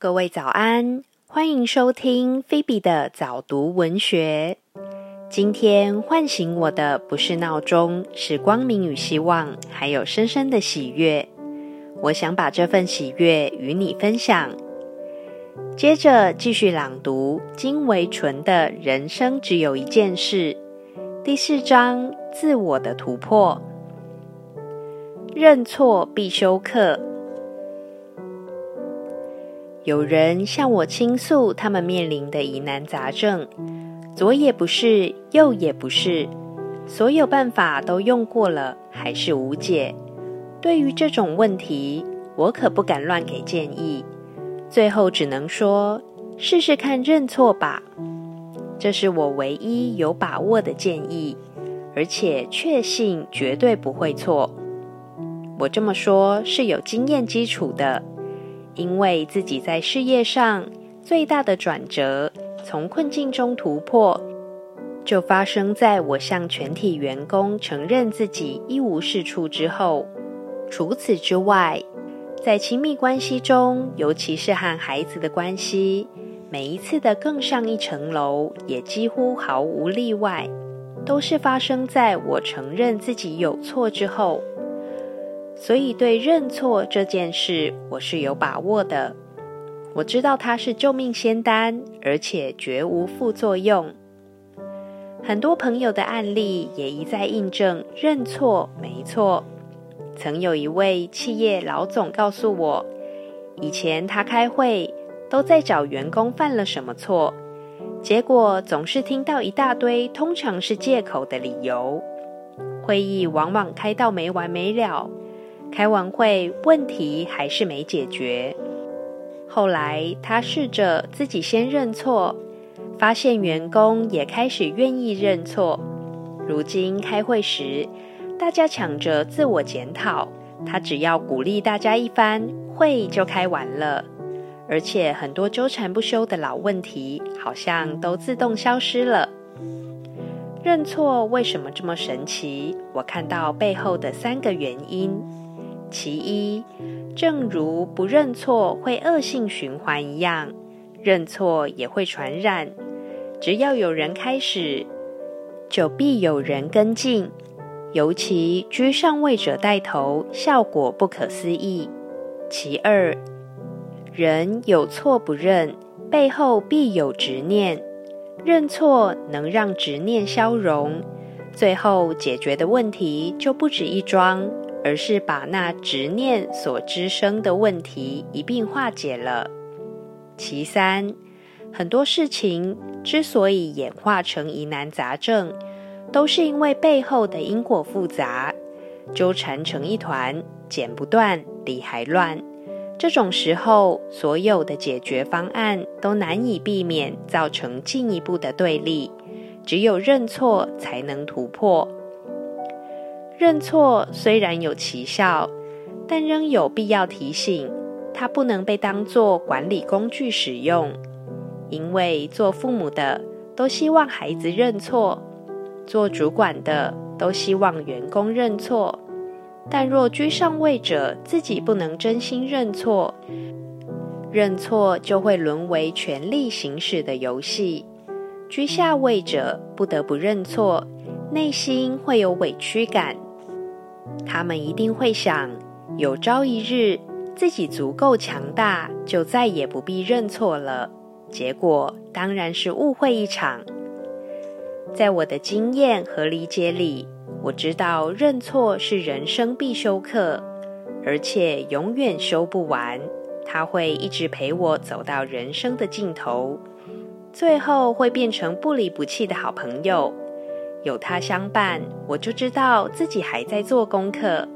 各位早安，欢迎收听菲比的早读文学。今天唤醒我的不是闹钟，是光明与希望，还有深深的喜悦。我想把这份喜悦与你分享。接着继续朗读金维纯的《人生只有一件事》第4章，自我的突破。认错必修课。有人向我倾诉他们面临的疑难杂症，左也不是，右也不是，所有办法都用过了，还是无解。对于这种问题，我可不敢乱给建议，最后只能说，试试看认错吧。这是我唯一有把握的建议，而且确信绝对不会错。我这么说是有经验基础的，因为自己在事业上最大的转折，从困境中突破，就发生在我向全体员工承认自己一无是处之后。除此之外，在亲密关系中，尤其是和孩子的关系，每一次的更上一层楼，也几乎毫无例外，都是发生在我承认自己有错之后。所以对认错这件事，我是有把握的。我知道它是救命仙丹，而且绝无副作用。很多朋友的案例也一再印证认错没错。曾有一位企业老总告诉我，以前他开会都在找员工犯了什么错，结果总是听到一大堆通常是借口的理由，会议往往开到没完没了，开完会问题还是没解决。后来他试着自己先认错，发现员工也开始愿意认错。如今开会时，大家抢着自我检讨，他只要鼓励大家一番，会就开完了。而且很多纠缠不休的老问题好像都自动消失了。认错为什么这么神奇？我看到背后的3个原因。其一，正如不认错会恶性循环一样，认错也会传染。只要有人开始，就必有人跟进，尤其居上位者带头，效果不可思议。其二，人有错不认，背后必有执念。认错能让执念消融，最后解决的问题就不止一桩，而是把那执念所滋生的问题一并化解了。其三，很多事情之所以演化成疑难杂症，都是因为背后的因果复杂，纠缠成一团，剪不断，理还乱。这种时候，所有的解决方案都难以避免造成进一步的对立，只有认错才能突破。认错虽然有奇效，但仍有必要提醒，它不能被当作管理工具使用。因为做父母的都希望孩子认错，做主管的都希望员工认错，但若居上位者自己不能真心认错，认错就会沦为权力行使的游戏。居下位者不得不认错，内心会有委屈感，他们一定会想，有朝一日自己足够强大，就再也不必认错了。结果当然是误会一场。在我的经验和理解里，我知道认错是人生必修课，而且永远修不完，它会一直陪我走到人生的尽头，最后会变成不离不弃的好朋友。有它相伴，我就知道自己还在做功课。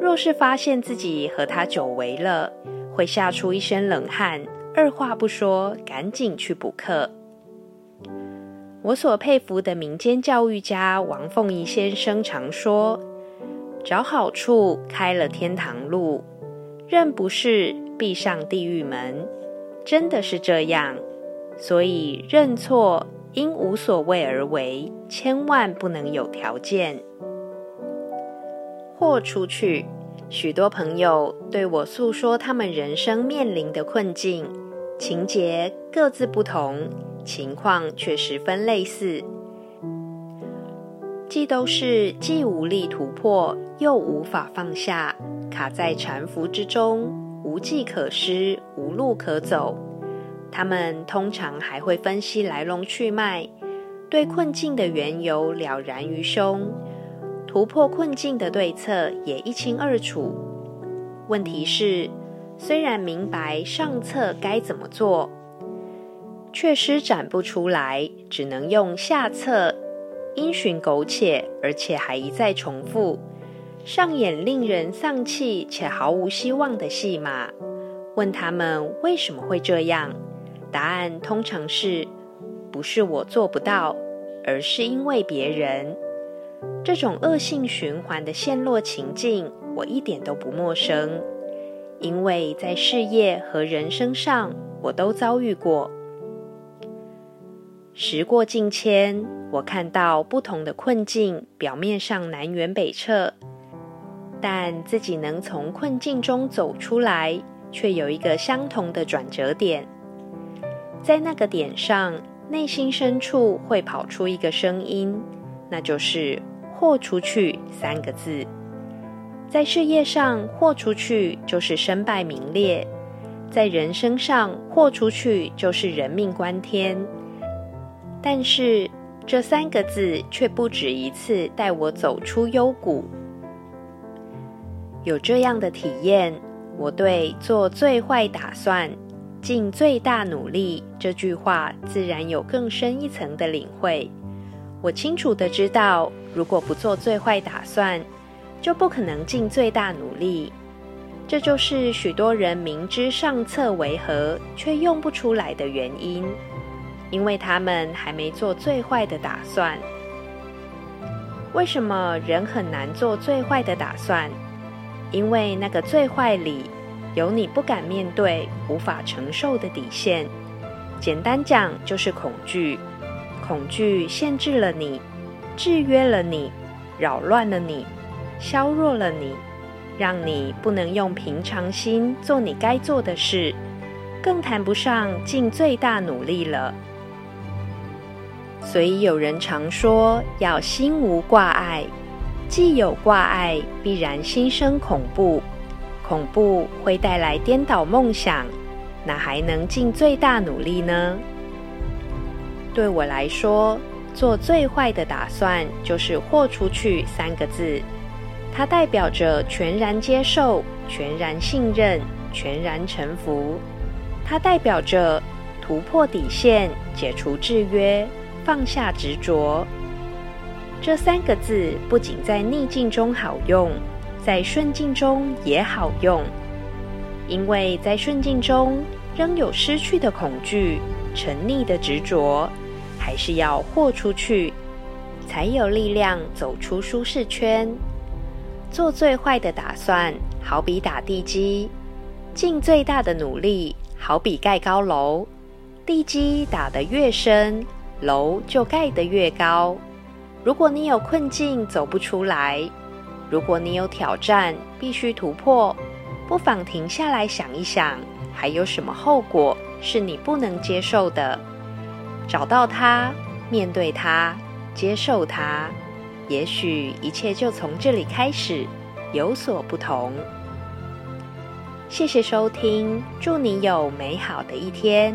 若是发现自己和它久违了，会吓出一身冷汗，二话不说，赶紧去补课。我所佩服的民间教育家王凤仪先生常说，找好处开了天堂路，认不是闭上地狱门。真的是这样，所以认错因无所谓而为，千万不能有条件。豁出去，许多朋友对我诉说他们人生面临的困境，情节各自不同，情况却十分类似，既都是既无力突破又无法放下，卡在缠缚之中，无计可施，无路可走。他们通常还会分析来龙去脉，对困境的缘由了然于胸，突破困境的对策也一清二楚。问题是，虽然明白上策该怎么做，却施展不出来，只能用下策，因循苟且，而且还一再重复，上演令人丧气且毫无希望的戏码。问他们为什么会这样，答案通常是，不是我做不到，而是因为别人。这种恶性循环的陷落情境，我一点都不陌生，因为在事业和人生上，我都遭遇过。时过境迁，我看到不同的困境，表面上南辕北辙，但自己能从困境中走出来，却有一个相同的转折点。在那个点上，内心深处会跑出一个声音，那就是豁出去三个字。在事业上，豁出去就是身败名裂，在人生上，豁出去就是人命关天。但是这三个字却不止一次带我走出幽谷。有这样的体验，我对做最坏打算，尽最大努力这句话自然有更深一层的领会。我清楚地知道，如果不做最坏打算，就不可能尽最大努力。这就是许多人明知上策为何，却用不出来的原因，因为他们还没做最坏的打算。为什么人很难做最坏的打算？因为那个最坏里有你不敢面对、无法承受的底线。简单讲就是恐惧，恐惧限制了你，制约了你，扰乱了你，削弱了你，让你不能用平常心做你该做的事，更谈不上尽最大努力了。所以有人常说要心无挂碍，既有挂碍，必然心生恐怖，恐怖会带来颠倒梦想，哪还能尽最大努力呢？对我来说，做最坏的打算就是豁出去三个字，它代表着全然接受、全然信任、全然臣服，它代表着突破底线、解除制约、放下执着。这三个字不仅在逆境中好用，在顺境中也好用，因为在顺境中仍有失去的恐惧、沉溺的执着，还是要豁出去，才有力量走出舒适圈。做最坏的打算，好比打地基；尽最大的努力，好比盖高楼。地基打得越深，楼就盖得越高。如果你有困境走不出来，如果你有挑战必须突破，不妨停下来想一想，还有什么后果是你不能接受的？找到它，面对它，接受它，也许一切就从这里开始有所不同。谢谢收听，祝你有美好的一天。